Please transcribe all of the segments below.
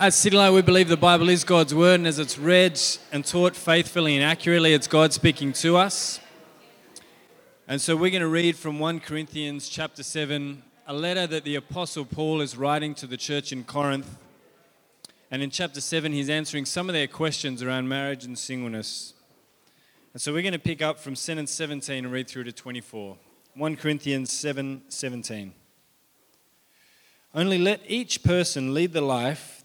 At City Light, we believe the Bible is God's Word, and as it's read and taught faithfully and accurately, it's God speaking to us. And so we're going to read from 1 Corinthians chapter 7, a letter that the Apostle Paul is writing to the church in Corinth. And in chapter 7, he's answering some of their questions around marriage and singleness. And so we're going to pick up from sentence 17 and read through to 24. 1 Corinthians 7:17. Only let each person lead the life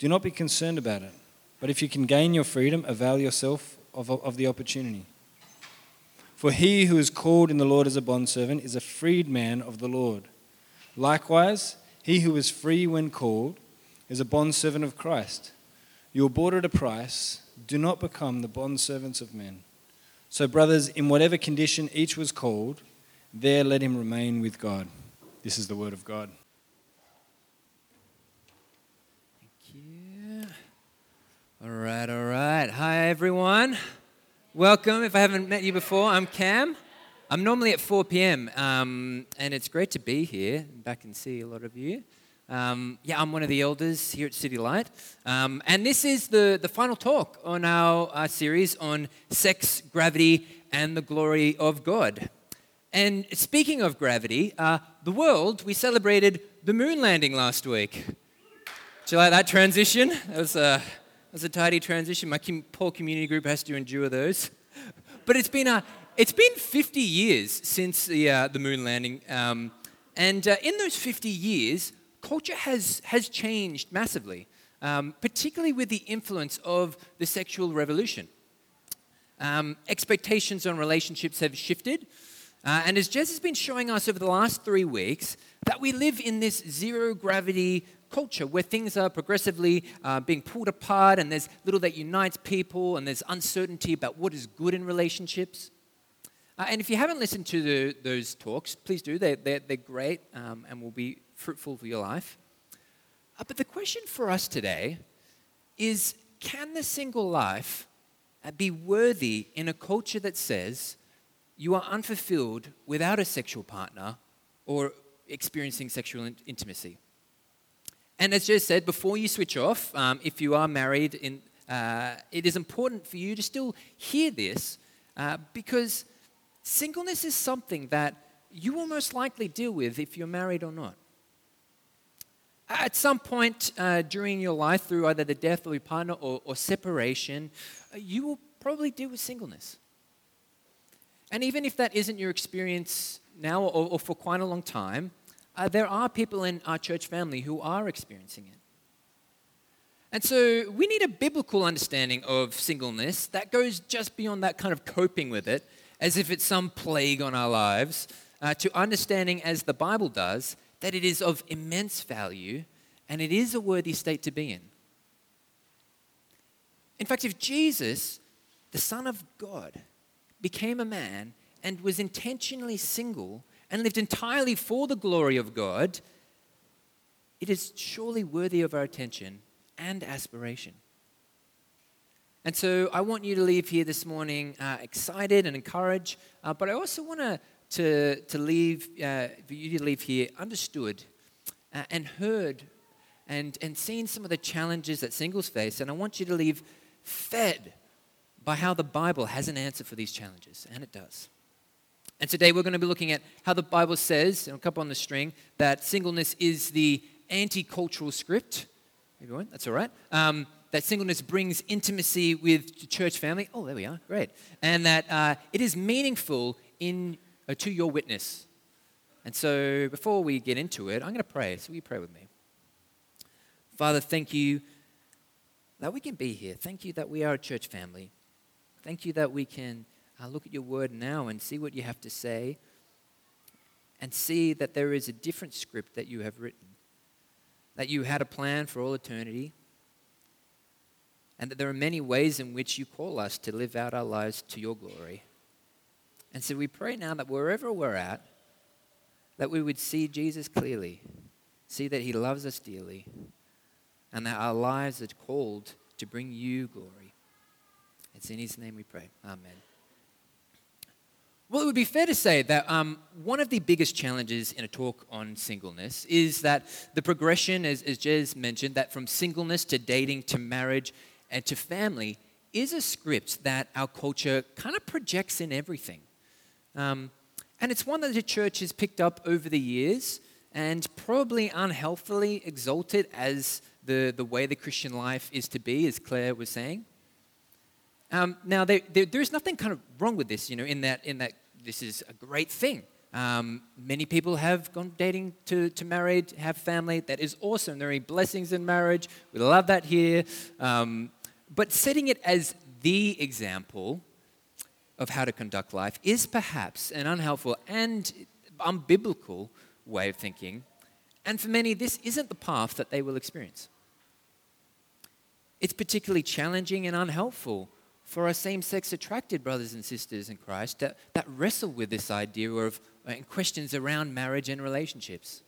Do not be concerned about it. But if you can gain your freedom, avail yourself of the opportunity. For he who is called in the Lord as a bondservant is a freedman of the Lord. Likewise, he who is free when called is a bondservant of Christ. You were bought at a price. Do not become the bondservants of men. So, brothers, in whatever condition each was called, there let him remain with God. This is the word of God. All right. Hi, everyone. Welcome. If I haven't met you before, I'm Cam. I'm normally at 4 p.m., and it's great to be here, back and see a lot of you. I'm one of the elders here at City Light, and this is the final talk on our series on sex, gravity, and the glory of God. And speaking of gravity, the world, we celebrated the moon landing last week. Do you like that transition? That was a tidy transition. My Paul community group has to endure those. But it's been 50 years since the moon landing. And in those 50 years, culture has changed massively, particularly with the influence of the sexual revolution. Expectations on relationships have shifted. And as Jez has been showing us over the last 3 weeks, that we live in this zero-gravity culture where things are progressively being pulled apart, and there's little that unites people, and there's uncertainty about what is good in relationships. And if you haven't listened to those talks, please do. They're great and will be fruitful for your life. But the question for us today is, can the single life be worthy in a culture that says you are unfulfilled without a sexual partner or experiencing sexual intimacy? And as Jez said, before you switch off, if you are married, it is important for you to still hear this because singleness is something that you will most likely deal with if you're married or not. At some point during your life, through either the death of your partner or separation, you will probably deal with singleness. And even if that isn't your experience now or for quite a long time, there are people in our church family who are experiencing it. And so we need a biblical understanding of singleness that goes just beyond that kind of coping with it, as if it's some plague on our lives, to understanding, as the Bible does, that it is of immense value and it is a worthy state to be in. In fact, if Jesus, the Son of God, became a man and was intentionally single and lived entirely for the glory of God, it is surely worthy of our attention and aspiration. And so I want you to leave here this morning excited and encouraged, but I also want you to leave here understood and heard and seen some of the challenges that singles face, and I want you to leave fed by how the Bible has an answer for these challenges, and it does. And today we're going to be looking at how the Bible says, and a couple on the string, that singleness is the anti-cultural script. Everyone, that's all right. That singleness brings intimacy with church family. Oh, there we are. Great. And that it is meaningful to your witness. And so before we get into it, I'm going to pray. So will you pray with me? Father, thank you that we can be here. Thank you that we are a church family. Thank you that we can look at your word now and see what you have to say and see that there is a different script that you have written, that you had a plan for all eternity, and that there are many ways in which you call us to live out our lives to your glory. And so we pray now that wherever we're at, that we would see Jesus clearly, see that he loves us dearly, and that our lives are called to bring you glory. It's in his name we pray. Amen. Well, it would be fair to say that one of the biggest challenges in a talk on singleness is that the progression, as Jez mentioned, that from singleness to dating to marriage and to family is a script that our culture kind of projects in everything. And it's one that the church has picked up over the years and probably unhealthily exalted as the way the Christian life is to be, as Claire was saying. Now, there's nothing kind of wrong with this, you know, in that this is a great thing. Many people have gone dating to married, have family. That is awesome. There are blessings in marriage. We love that here. But setting it as the example of how to conduct life is perhaps an unhelpful and unbiblical way of thinking. And for many, this isn't the path that they will experience. It's particularly challenging and unhelpful for our same-sex attracted brothers and sisters in Christ that wrestle with this idea of and questions around marriage and relationships.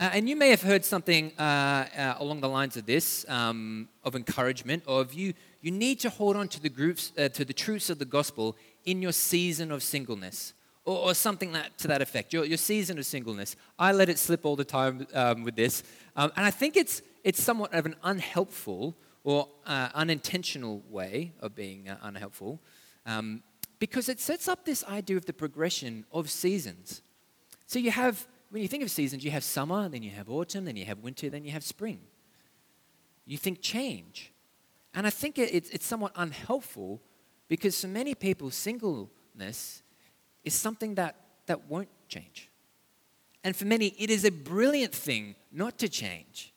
And you may have heard something along the lines of this, of encouragement, of you need to hold on to the truths of the gospel in your season of singleness, or something to that effect, your season of singleness. I let it slip all the time with this. And I think it's somewhat of an unhelpful or unintentional way of being unhelpful, because it sets up this idea of the progression of seasons. So you have... When you think of seasons, you have summer, then you have autumn, then you have winter, then you have spring. You think change. And I think it's somewhat unhelpful because for many people, singleness is something that won't change. And for many, it is a brilliant thing not to change.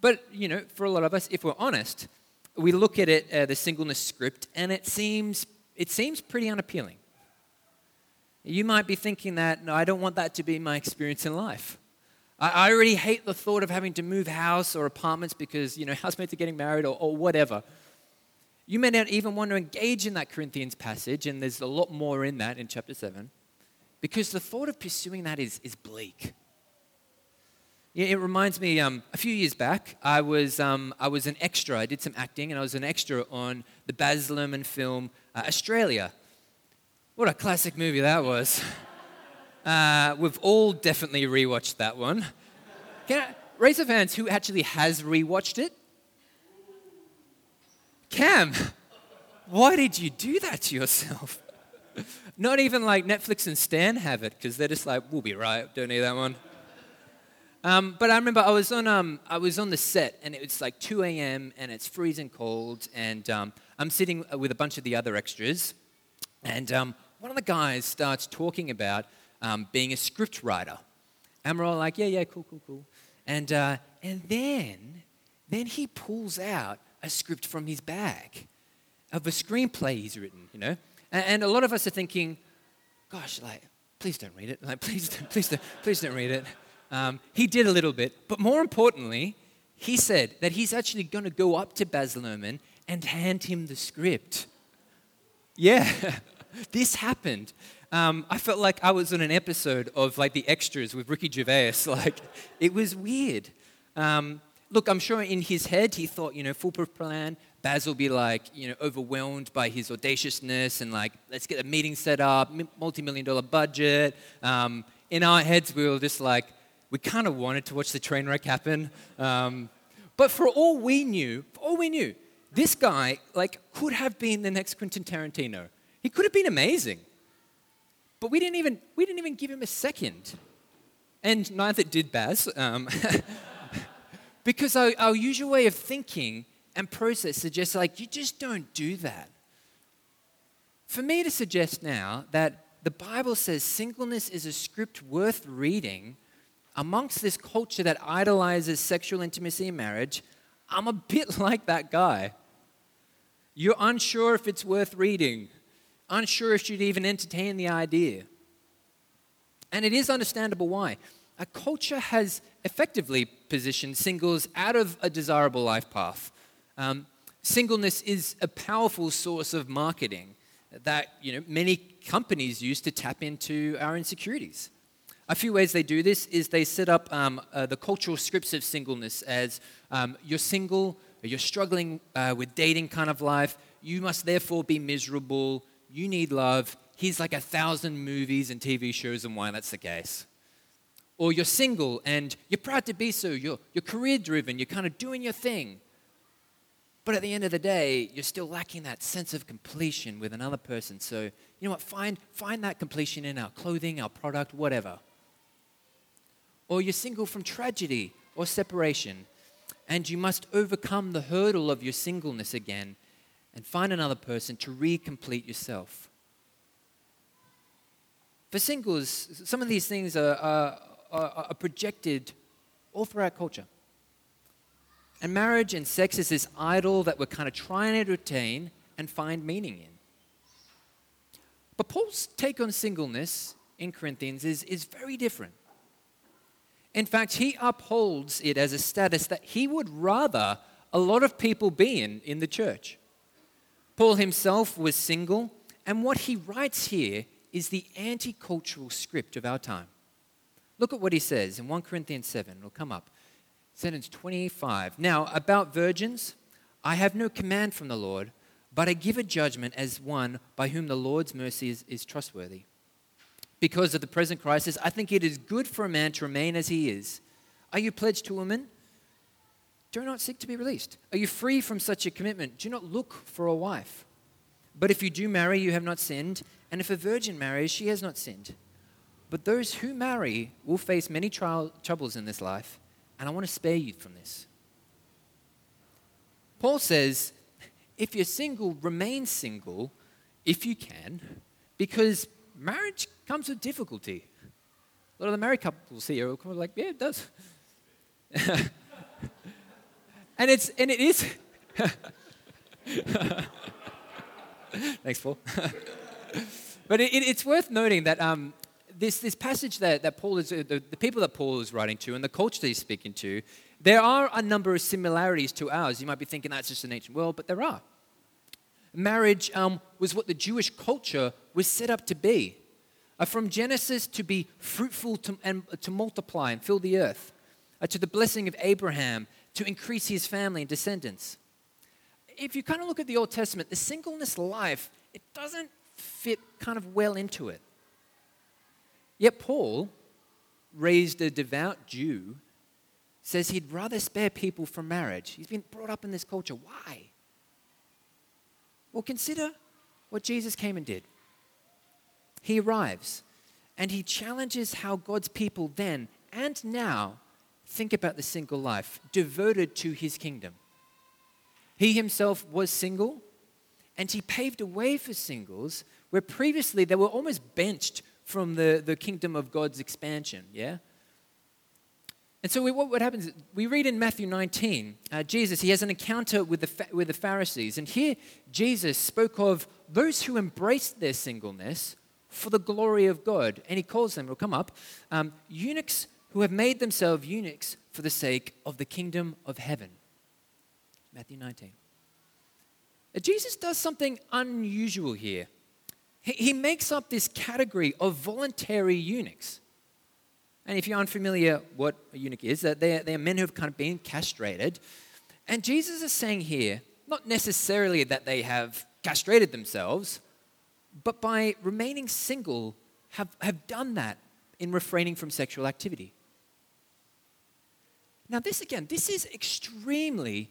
But, you know, for a lot of us, if we're honest, we look at it, the singleness script, and it seems pretty unappealing. You might be thinking that, no, I don't want that to be my experience in life. I already hate the thought of having to move house or apartments because, you know, housemates are getting married or whatever. You may not even want to engage in that Corinthians passage, and there's a lot more in that in chapter 7, because the thought of pursuing that is bleak. Yeah, it reminds me, a few years back, I was an extra. I did some acting, and I was an extra on the Baz Luhrmann film Australia. What a classic movie that was. We've all definitely rewatched that one. Can I raise of hands who actually has rewatched it? Cam, why did you do that to yourself? Not even like Netflix and Stan have it, because they're just like, we'll be right, don't need that one. But I remember I was on the set, and it's like 2 a.m. and it's freezing cold, and I'm sitting with a bunch of the other extras. And one of the guys starts talking about being a script writer. And we're all like, yeah, cool. And then he pulls out a script from his bag of a screenplay he's written, you know. And a lot of us are thinking, gosh, like, please don't read it. Like, please don't read it. He did a little bit. But more importantly, he said that he's actually going to go up to Baz Luhrmann and hand him the script. Yeah, this happened. I felt like I was on an episode of like The Extras with Ricky Gervais. Like, it was weird. Look, I'm sure in his head he thought, you know, foolproof plan. Baz will be like, you know, overwhelmed by his audaciousness and like, let's get a meeting set up, multi-million-dollar budget. In our heads, we were just like, we kind of wanted to watch the train wreck happen. But for all we knew, this guy, like, could have been the next Quentin Tarantino. He could have been amazing. But we didn't even give him a second. And neither did Baz. Because our usual way of thinking and process suggests, like, you just don't do that. For me to suggest now that the Bible says singleness is a script worth reading amongst this culture that idolizes sexual intimacy and marriage, I'm a bit like that guy. You're unsure if it's worth reading, unsure if you'd even entertain the idea. And it is understandable why. our culture has effectively positioned singles out of a desirable life path. Singleness is a powerful source of marketing that, many companies use to tap into our insecurities. A few ways they do this is they set up the cultural scripts of singleness as you're single, you're struggling with dating kind of life, you must therefore be miserable, you need love, here's like 1,000 movies and TV shows on why that's the case. Or you're single and you're proud to be so, you're career driven, you're kind of doing your thing. But at the end of the day, you're still lacking that sense of completion with another person. So, find that completion in our clothing, our product, whatever. Or you're single from tragedy or separation, and you must overcome the hurdle of your singleness again and find another person to recomplete yourself. For singles, some of these things are projected all through our culture. And marriage and sex is this idol that we're kind of trying to attain and find meaning in. But Paul's take on singleness in Corinthians is very different. In fact, he upholds it as a status that he would rather a lot of people be in the church. Paul himself was single, and what he writes here is the anti-cultural script of our time. Look at what he says in 1 Corinthians 7. It'll come up. Sentence 25. Now, about virgins, I have no command from the Lord, but I give a judgment as one by whom the Lord's mercy is trustworthy. Because of the present crisis, I think it is good for a man to remain as he is. Are you pledged to a woman? Do not seek to be released. Are you free from such a commitment? Do not look for a wife. But if you do marry, you have not sinned. And if a virgin marries, she has not sinned. But those who marry will face many troubles in this life, and I want to spare you from this. Paul says, if you're single, remain single if you can, because marriage comes with difficulty. A lot of the married couples here are kind of like, yeah, it does. and it is. Thanks, Paul. But it's worth noting that this passage that Paul is, the people that Paul is writing to and the culture that he's speaking to, there are a number of similarities to ours. You might be thinking that's just an ancient world, but there are. Marriage was what the Jewish culture was set up to be. From Genesis to be fruitful and to multiply and fill the earth, to the blessing of Abraham, to increase his family and descendants. If you kind of look at the Old Testament, the singleness life, it doesn't fit kind of well into it. Yet Paul, raised a devout Jew, says he'd rather spare people from marriage. He's been brought up in this culture. Why? Well, consider what Jesus came and did. He arrives and he challenges how God's people then and now think about the single life devoted to his kingdom. He himself was single, and he paved a way for singles where previously they were almost benched from the kingdom of God's expansion, yeah? And so what happens is we read in Matthew 19, Jesus, he has an encounter with the Pharisees, and here Jesus spoke of those who embraced their singleness for the glory of God. And he calls them, it'll come up, eunuchs who have made themselves eunuchs for the sake of the kingdom of heaven. Matthew 19. Jesus does something unusual here. He makes up this category of voluntary eunuchs. And if you're unfamiliar what a eunuch is, they are men who have kind of been castrated. And Jesus is saying here, not necessarily that they have castrated themselves, but by remaining single, have done that in refraining from sexual activity. Now this is extremely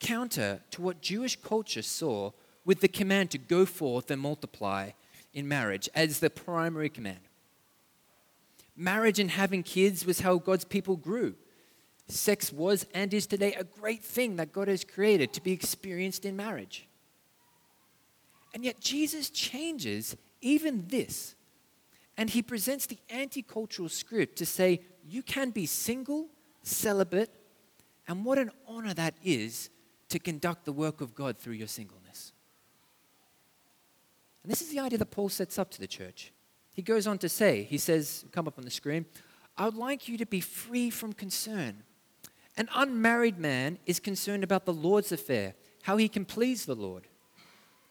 counter to what Jewish culture saw with the command to go forth and multiply in marriage as the primary command. Marriage and having kids was how God's people grew. Sex was and is today a great thing that God has created to be experienced in marriage. And yet Jesus changes even this. And he presents the anti-cultural script to say, you can be single, celibate, and what an honor that is to conduct the work of God through your singleness. And this is the idea that Paul sets up to the church. He goes on to say, he says, come up on the screen, I would like you to be free from concern. An unmarried man is concerned about the Lord's affair, how he can please the Lord.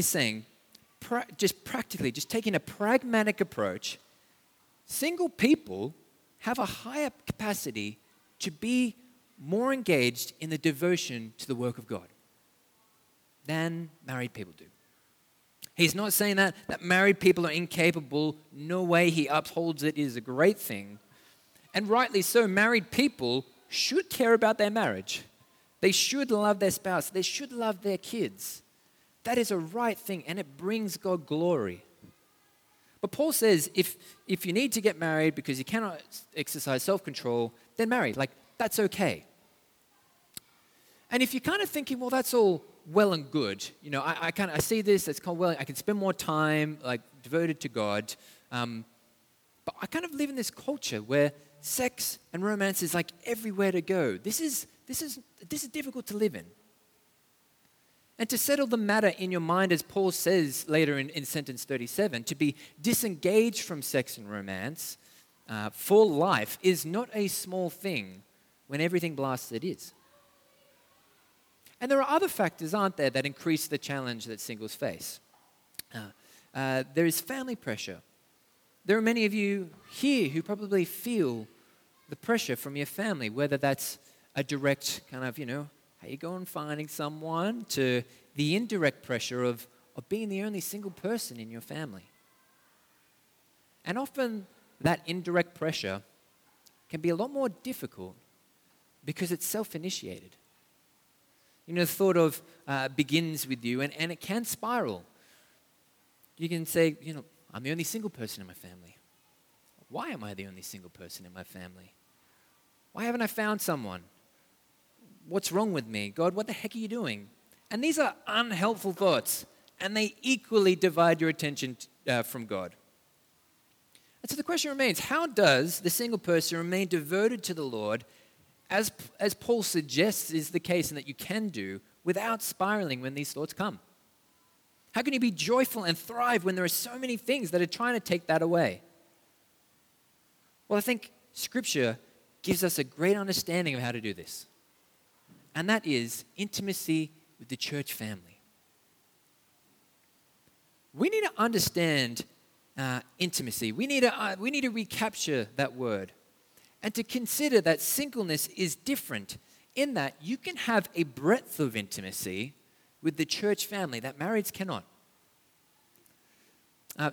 saying, just taking a pragmatic approach, single people have a higher capacity to be more engaged in the devotion to the work of God than married people do. He's not saying that married people are incapable. No way. He upholds it. It is a great thing. And rightly so, married people should care about their marriage. They should love their spouse. They should love their kids. That is a right thing, and it brings God glory. But Paul says if you need to get married because you cannot exercise self-control, then marry. Like, that's okay. And if you're kind of thinking, well, that's all well and good, you know, I see this, that's called well, I can spend more time, like, devoted to God. But I kind of live in this culture where sex and romance is, like, everywhere to go. This is difficult to live in. And to settle the matter in your mind, as Paul says later in sentence 37, to be disengaged from sex and romance for life is not a small thing when everything blasted is. And there are other factors, aren't there, that increase the challenge that singles face. There is family pressure. There are many of you here who probably feel the pressure from your family, whether that's a direct kind of, you know, how you going finding someone, to the indirect pressure of being the only single person in your family. And often that indirect pressure can be a lot more difficult because it's self-initiated. You know, the thought of begins with you, and it can spiral. You can say, you know, I'm the only single person in my family. Why am I the only single person in my family? Why haven't I found someone? What's wrong with me? God, what the heck are you doing? And these are unhelpful thoughts, and they equally divide your attention from God. And so the question remains, how does the single person remain devoted to the Lord, as Paul suggests is the case and that you can do, without spiraling when these thoughts come? How can you be joyful and thrive when there are so many things that are trying to take that away? Well, I think Scripture gives us a great understanding of how to do this. And that is intimacy with the church family. We need to understand intimacy. We need to recapture that word and to consider that singleness is different in that you can have a breadth of intimacy with the church family that marrieds cannot.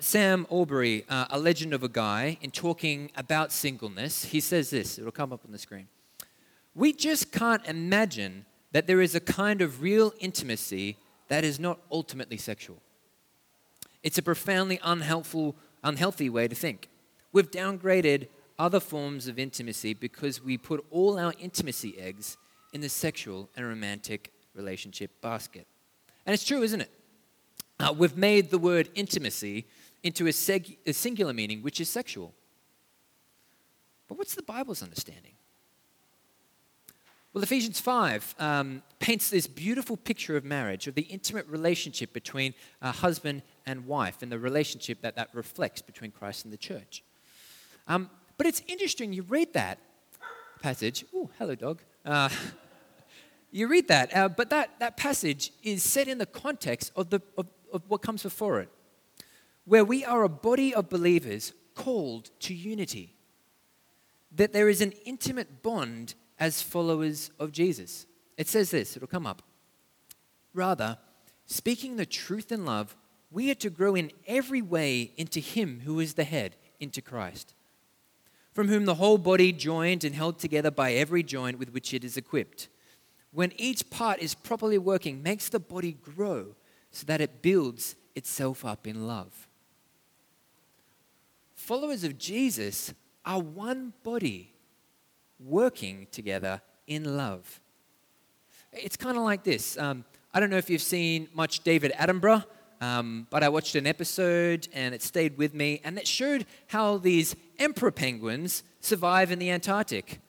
Sam Aubrey, a legend of a guy, in talking about singleness, he says this. It'll come up on the screen. We just can't imagine that there is a kind of real intimacy that is not ultimately sexual. It's a profoundly unhealthy way to think. We've downgraded other forms of intimacy because we put all our intimacy eggs in the sexual and romantic relationship basket. And it's true, isn't it? We've made the word intimacy into a singular meaning, which is sexual. But what's the Bible's understanding? Well, Ephesians 5 paints this beautiful picture of marriage, of the intimate relationship between a husband and wife, and the relationship that reflects between Christ and the church. But it's interesting, you read that passage. Oh, hello, dog. You read that, but that passage is set in the context of what comes before it, where we are a body of believers called to unity, that there is an intimate bond as followers of Jesus. It says this, it'll come up. Rather, speaking the truth in love, we are to grow in every way into him who is the head, into Christ, from whom the whole body, joined and held together by every joint with which it is equipped, when each part is properly working, makes the body grow so that it builds itself up in love. Followers of Jesus are one body working together in love. It's kind of like this. I don't know if you've seen much David Attenborough, but I watched an episode and it stayed with me, and it showed how these emperor penguins survive in the Antarctic.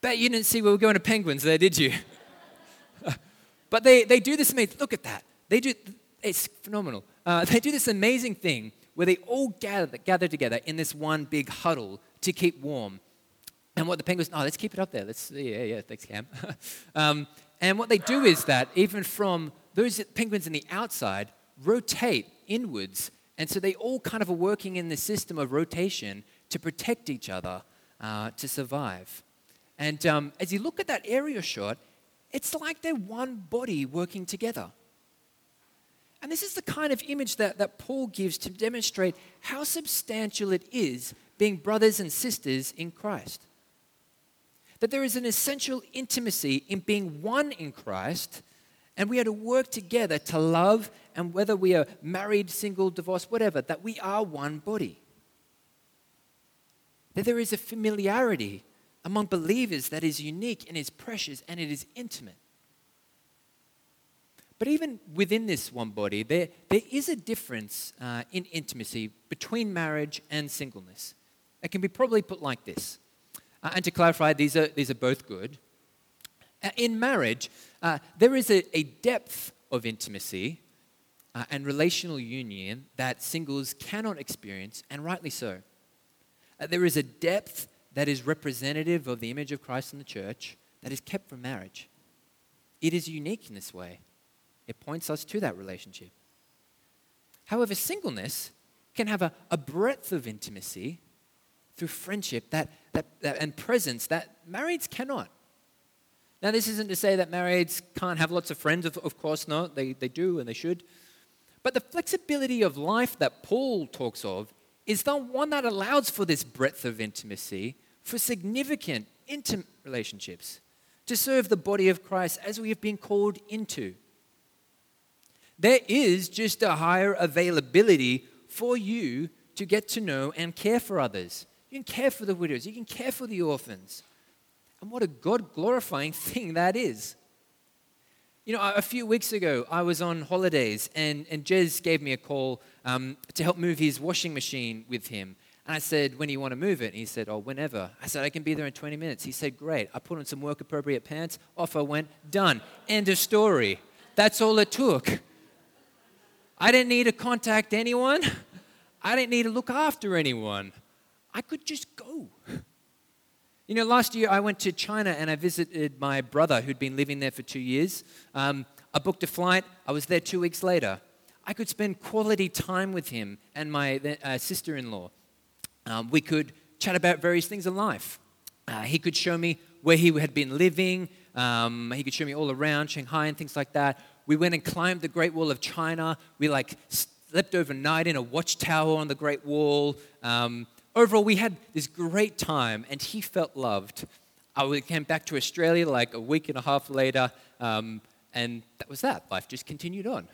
Bet you didn't see where we're going to penguins there, did you? But they do this amazing, look at that. They do, it's phenomenal. They do this amazing thing where they all gather together in this one big huddle to keep warm. And what the penguins, let's keep it up there. Thanks, Cam. And what they do is that even from those penguins on the outside rotate inwards. And so they all kind of are working in the system of rotation to protect each other, to survive. And as you look at that aerial shot, it's like they're one body working together. And this is the kind of image that Paul gives to demonstrate how substantial it is being brothers and sisters in Christ. That there is an essential intimacy in being one in Christ, and we are to work together to love, and whether we are married, single, divorced, whatever, that we are one body. That there is a familiarity among believers that is unique and is precious and it is intimate. But even within this one body, there is a difference in intimacy between marriage and singleness. It can be probably put like this. And to clarify, these are both good. In marriage, there is a depth of intimacy and relational union that singles cannot experience, and rightly so. There is a depth that is representative of the image of Christ in the church that is kept from marriage. It is unique in this way. It points us to that relationship. However, singleness can have a breadth of intimacy through friendship that and presence that marrieds cannot. Now, this isn't to say that marrieds can't have lots of friends. Of course not. They do, and they should. But the flexibility of life that Paul talks of is the one that allows for this breadth of intimacy for significant, intimate relationships to serve the body of Christ as we have been called into. There is just a higher availability for you to get to know and care for others. You can care for the widows. You can care for the orphans. And what a God-glorifying thing that is. You know, a few weeks ago, I was on holidays, and Jez gave me a call to help move his washing machine with him. And I said, when do you want to move it? And he said, whenever. I said, I can be there in 20 minutes. He said, great. I put on some work-appropriate pants. Off I went. Done. End of story. That's all it took. I didn't need to contact anyone. I didn't need to look after anyone. I could just go. You know, last year I went to China and I visited my brother who'd been living there for 2 years. I booked a flight. I was there 2 weeks later. I could spend quality time with him and my sister-in-law. We could chat about various things in life. He could show me where he had been living. He could show me all around Shanghai and things like that. We went and climbed the Great Wall of China. We slept overnight in a watchtower on the Great Wall. Overall, we had this great time, and he felt loved. I came back to Australia like a week and a half later, and that was that. Life just continued on.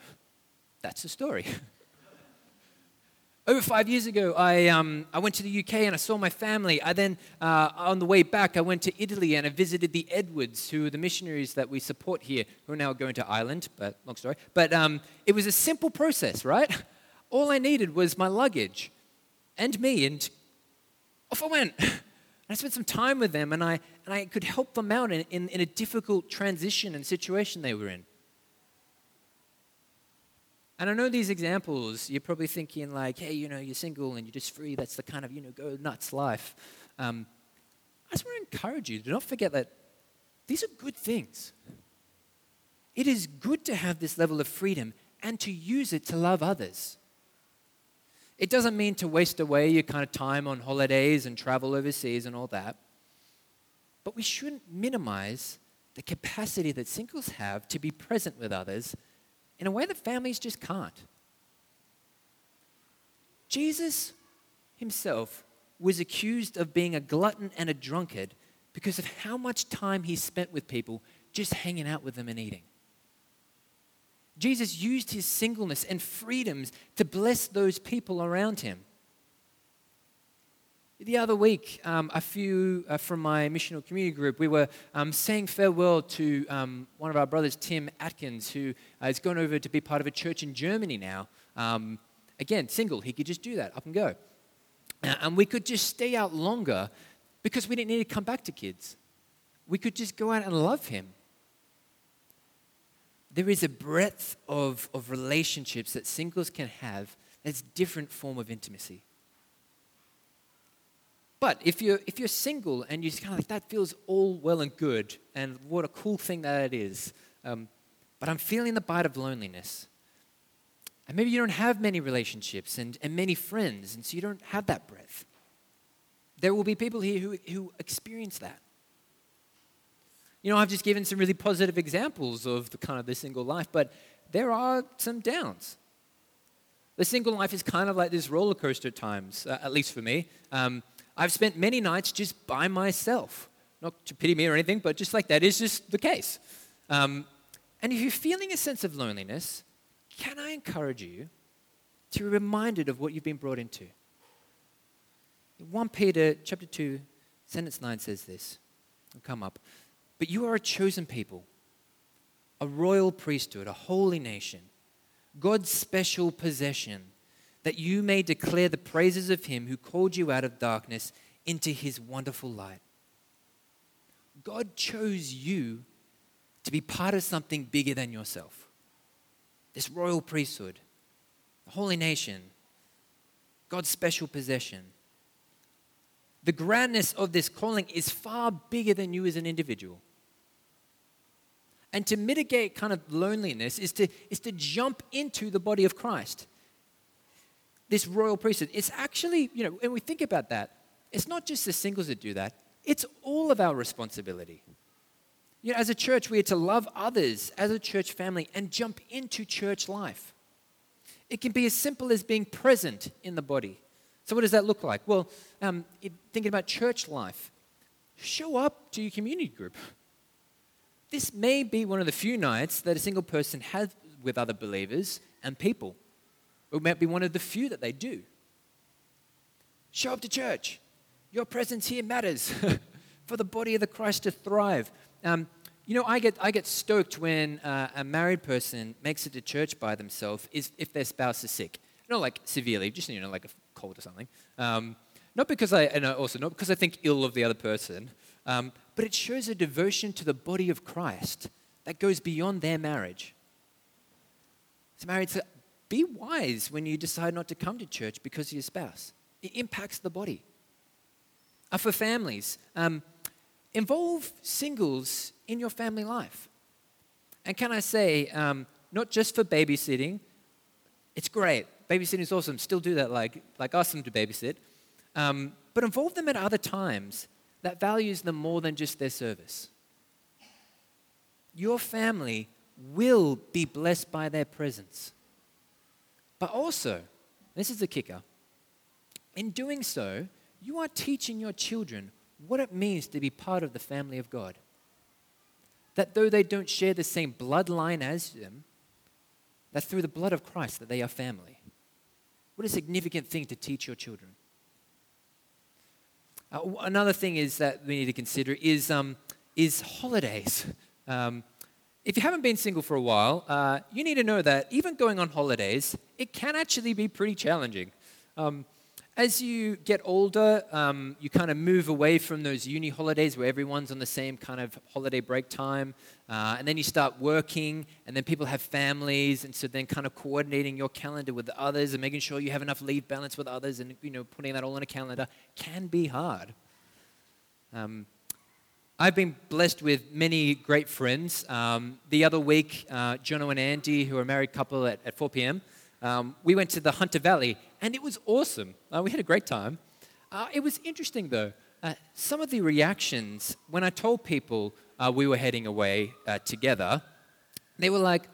That's the story. Over 5 years ago, I went to the UK and I saw my family. I then, on the way back, I went to Italy and I visited the Edwards, who are the missionaries that we support here, who are now going to Ireland, but long story. But it was a simple process, right? All I needed was my luggage and me, and off I went. I spent some time with them, and I could help them out in a difficult transition and situation they were in. And I know these examples, you're probably thinking like, hey, you know, you're single and you're just free. That's the kind of, you know, go nuts life. I just want to encourage you to not forget that these are good things. It is good to have this level of freedom and to use it to love others. It doesn't mean to waste away your kind of time on holidays and travel overseas and all that. But we shouldn't minimize the capacity that singles have to be present with others in a way that families just can't. Jesus himself was accused of being a glutton and a drunkard because of how much time he spent with people just hanging out with them and eating. Jesus used his singleness and freedoms to bless those people around him. The other week, a few from my missional community group, we were saying farewell to one of our brothers, Tim Atkins, who has gone over to be part of a church in Germany now. Again, single. He could just do that, up and go. And we could just stay out longer because we didn't need to come back to kids. We could just go out and love him. There is a breadth of relationships that singles can have that's a different form of intimacy. But if you're single and you're just kind of like, that feels all well and good, and what a cool thing that it is, but I'm feeling the bite of loneliness. And maybe you don't have many relationships and many friends, and so you don't have that breadth. There will be people here who experience that. You know, I've just given some really positive examples of the kind of the single life, but there are some downs. The single life is kind of like this roller coaster at times, at least for me. I've spent many nights just by myself. Not to pity me or anything, but just like that is just the case. And if you're feeling a sense of loneliness, can I encourage you to be reminded of what you've been brought into? 1 Peter chapter 2, sentence 9 says this. It'll come up. But you are a chosen people, a royal priesthood, a holy nation, God's special possession, that you may declare the praises of him who called you out of darkness into his wonderful light. God chose you to be part of something bigger than yourself. This royal priesthood, the holy nation, God's special possession. The grandness of this calling is far bigger than you as an individual. And to mitigate kind of loneliness is to jump into the body of Christ. This royal priesthood, it's actually, you know, when we think about that, it's not just the singles that do that. It's all of our responsibility. You know, as a church, we are to love others as a church family and jump into church life. It can be as simple as being present in the body. So what does that look like? Well, thinking about church life, show up to your community group. This may be one of the few nights that a single person has with other believers and people. It might be one of the few that they do. Show up to church. Your presence here matters for the body of the Christ to thrive. You know, I get stoked when a married person makes it to church by themselves if their spouse is sick. Not like severely, just, you know, like a cold or something. Not because I think ill of the other person, but it shows a devotion to the body of Christ that goes beyond their marriage. So married, so be wise when you decide not to come to church because of your spouse. It impacts the body. For families, involve singles in your family life. And can I say, not just for babysitting, it's great. Babysitting is awesome. Still do that, like ask them to babysit. But involve them at other times that values them more than just their service. Your family will be blessed by their presence. But also, this is the kicker, in doing so, you are teaching your children what it means to be part of the family of God. That though they don't share the same bloodline as them, that through the blood of Christ that they are family. What a significant thing to teach your children. Another thing is that we need to consider is holidays. If you haven't been single for a while, you need to know that even going on holidays, it can actually be pretty challenging. As you get older, you kind of move away from those uni holidays where everyone's on the same kind of holiday break time, and then you start working, and then people have families, and so then kind of coordinating your calendar with the others and making sure you have enough leave balance with others and, you know, putting that all in a calendar can be hard. I've been blessed with many great friends. The other week, Jono and Andy, who are a married couple at 4 p.m., we went to the Hunter Valley, and it was awesome. We had a great time. It was interesting, though. Some of the reactions, when I told people we were heading away together, they were like,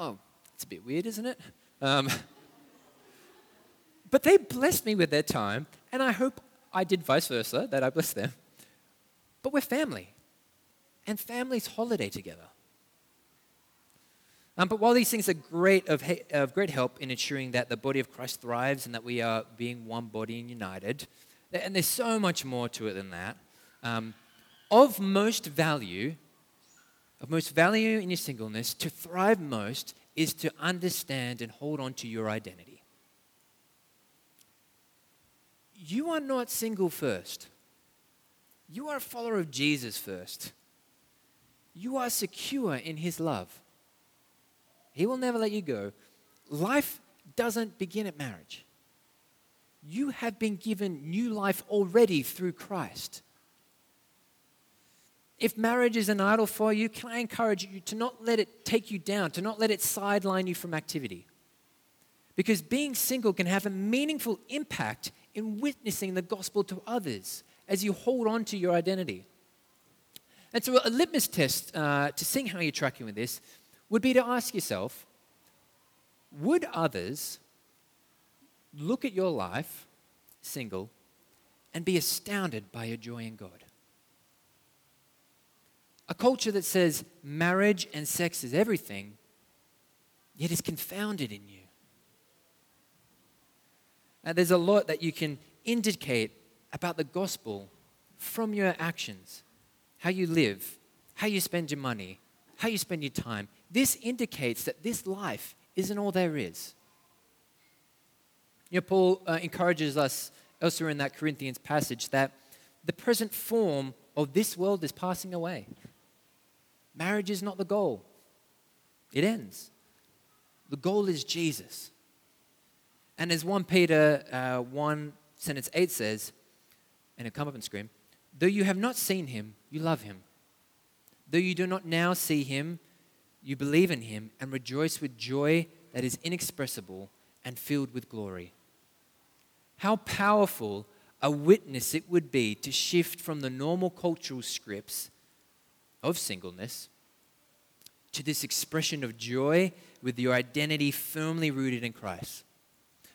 oh, it's a bit weird, isn't it? But they blessed me with their time, and I hope I did vice versa, that I blessed them. But we're family, and families holiday together. But while these things are great of great help in ensuring that the body of Christ thrives and that we are being one body and united, and there's so much more to it than that, of most value in your singleness, to thrive most is to understand and hold on to your identity. You are not single first. You are a follower of Jesus first. You are secure in his love. He will never let you go. Life doesn't begin at marriage. You have been given new life already through Christ. If marriage is an idol for you, can I encourage you to not let it take you down, to not let it sideline you from activity? Because being single can have a meaningful impact in witnessing the gospel to others as you hold on to your identity. And so a litmus test to seeing how you're tracking with this would be to ask yourself, would others look at your life, single, and be astounded by your joy in God? A culture that says marriage and sex is everything, yet is confounded in you. And there's a lot that you can indicate about the gospel from your actions, how you live, how you spend your money, how you spend your time. This indicates that this life isn't all there is. You know, Paul encourages us elsewhere in that Corinthians passage that the present form of this world is passing away. Marriage is not the goal. It ends. The goal is Jesus. And as 1 Peter 1, sentence 8 says, and it'll come up and scream, though you have not seen him, you love him. Though you do not now see him, you believe in him and rejoice with joy that is inexpressible and filled with glory. How powerful a witness it would be to shift from the normal cultural scripts of singleness to this expression of joy with your identity firmly rooted in Christ.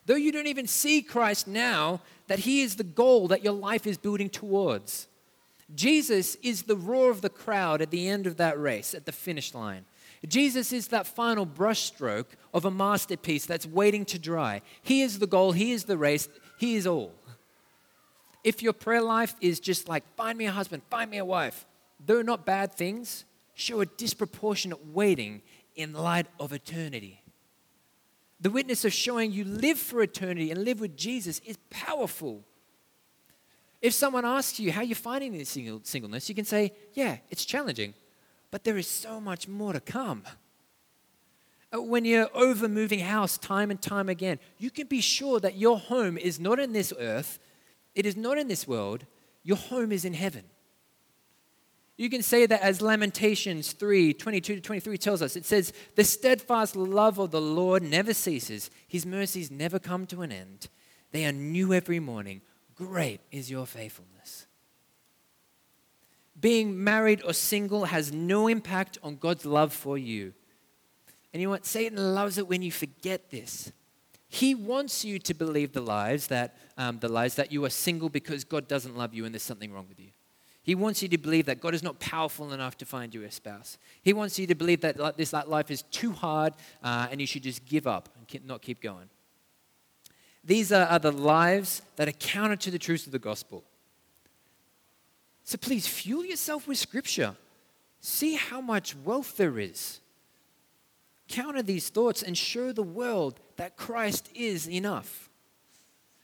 Though you don't even see Christ now, that he is the goal that your life is building towards. Jesus is the roar of the crowd at the end of that race, at the finish line. Jesus is that final brushstroke of a masterpiece that's waiting to dry. He is the goal, he is the race, he is all. If your prayer life is just like, find me a husband, find me a wife, though not bad things, show a disproportionate waiting in light of eternity. The witness of showing you live for eternity and live with Jesus is powerful. If someone asks you how you're finding this singleness, you can say, yeah, it's challenging, but there is so much more to come. When you're over moving house time and time again, you can be sure that your home is not in this earth, it is not in this world, your home is in heaven. You can say that as Lamentations 3, 22 to 23 tells us. It says, the steadfast love of the Lord never ceases. His mercies never come to an end. They are new every morning. Great is your faithfulness. Being married or single has no impact on God's love for you. And you know what? Satan loves it when you forget this. He wants you to believe the lies that you are single because God doesn't love you and there's something wrong with you. He wants you to believe that God is not powerful enough to find you a spouse. He wants you to believe that that life is too hard and you should just give up and not keep going. These are the lives that are counter to the truth of the gospel. So please fuel yourself with scripture. See how much wealth there is. Counter these thoughts and show the world that Christ is enough.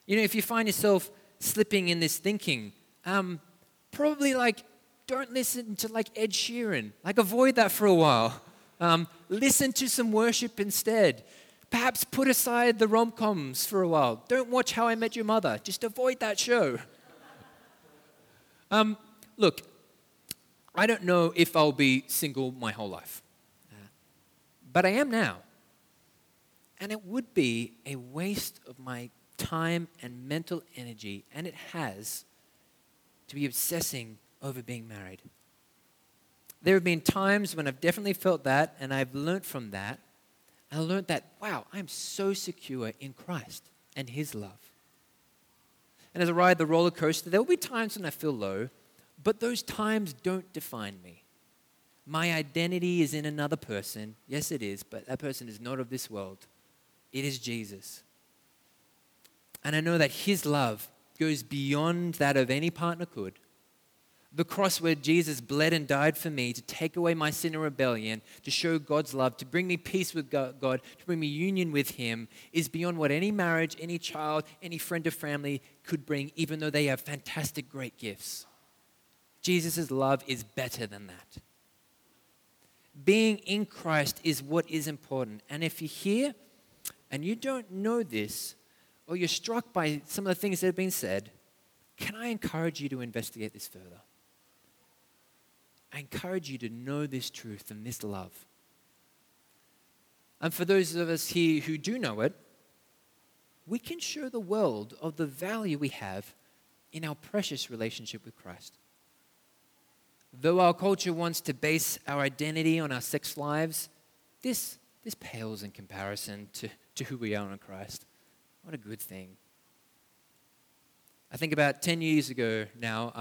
You know, if you find yourself slipping in this thinking, probably don't listen to Ed Sheeran. Avoid that for a while. Listen to some worship instead. Perhaps put aside the rom-coms for a while. Don't watch How I Met Your Mother. Just avoid that show. Look, I don't know if I'll be single my whole life. But I am now. And it would be a waste of my time and mental energy, and it has, to be obsessing over being married. There have been times when I've definitely felt that, and I've learned from that. I learned that, wow, I'm so secure in Christ and his love. And as I ride the roller coaster, there will be times when I feel low, but those times don't define me. My identity is in another person. Yes, it is, but that person is not of this world. It is Jesus. And I know that his love goes beyond that of any partner could. The cross where Jesus bled and died for me to take away my sin and rebellion, to show God's love, to bring me peace with God, to bring me union with Him, is beyond what any marriage, any child, any friend or family could bring, even though they have fantastic, great gifts. Jesus' love is better than that. Being in Christ is what is important. And if you're here and you don't know this, or you're struck by some of the things that have been said, can I encourage you to investigate this further? I encourage you to know this truth and this love. And for those of us here who do know it, we can show the world of the value we have in our precious relationship with Christ. Though our culture wants to base our identity on our sex lives, this pales in comparison to who we are in Christ. What a good thing. I think about 10 years ago now,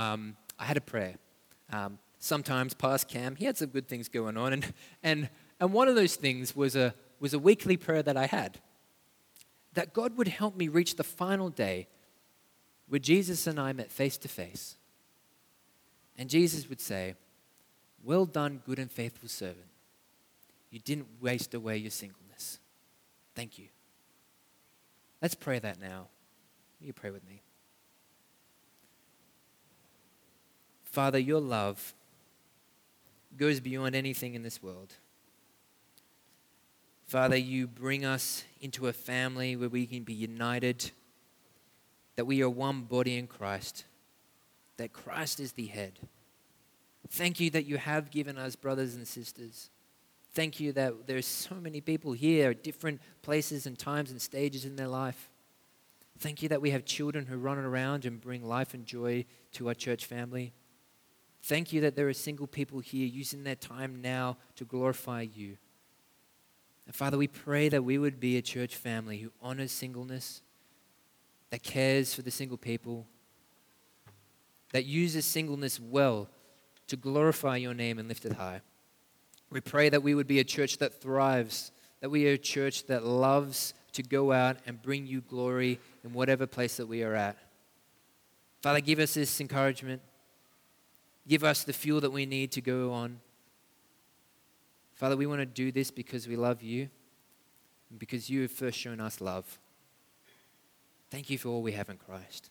I had a prayer. Sometimes past Cam, he had some good things going on, and one of those things was a weekly prayer that I had, that God would help me reach the final day where Jesus and I met face to face. And Jesus would say, "Well done, good and faithful servant. You didn't waste away your singleness. Thank you." Let's pray that now. You pray with me. Father, your love goes beyond anything in this world. Father, you bring us into a family where we can be united, that we are one body in Christ, that Christ is the head. Thank you that you have given us brothers and sisters. Thank you that there are so many people here at different places and times and stages in their life. Thank you that we have children who run around and bring life and joy to our church family. Thank you that there are single people here using their time now to glorify you. And Father, we pray that we would be a church family who honors singleness, that cares for the single people, that uses singleness well to glorify your name and lift it high. We pray that we would be a church that thrives, that we are a church that loves to go out and bring you glory in whatever place that we are at. Father, give us this encouragement. Give us the fuel that we need to go on. Father, we want to do this because we love you and because you have first shown us love. Thank you for all we have in Christ.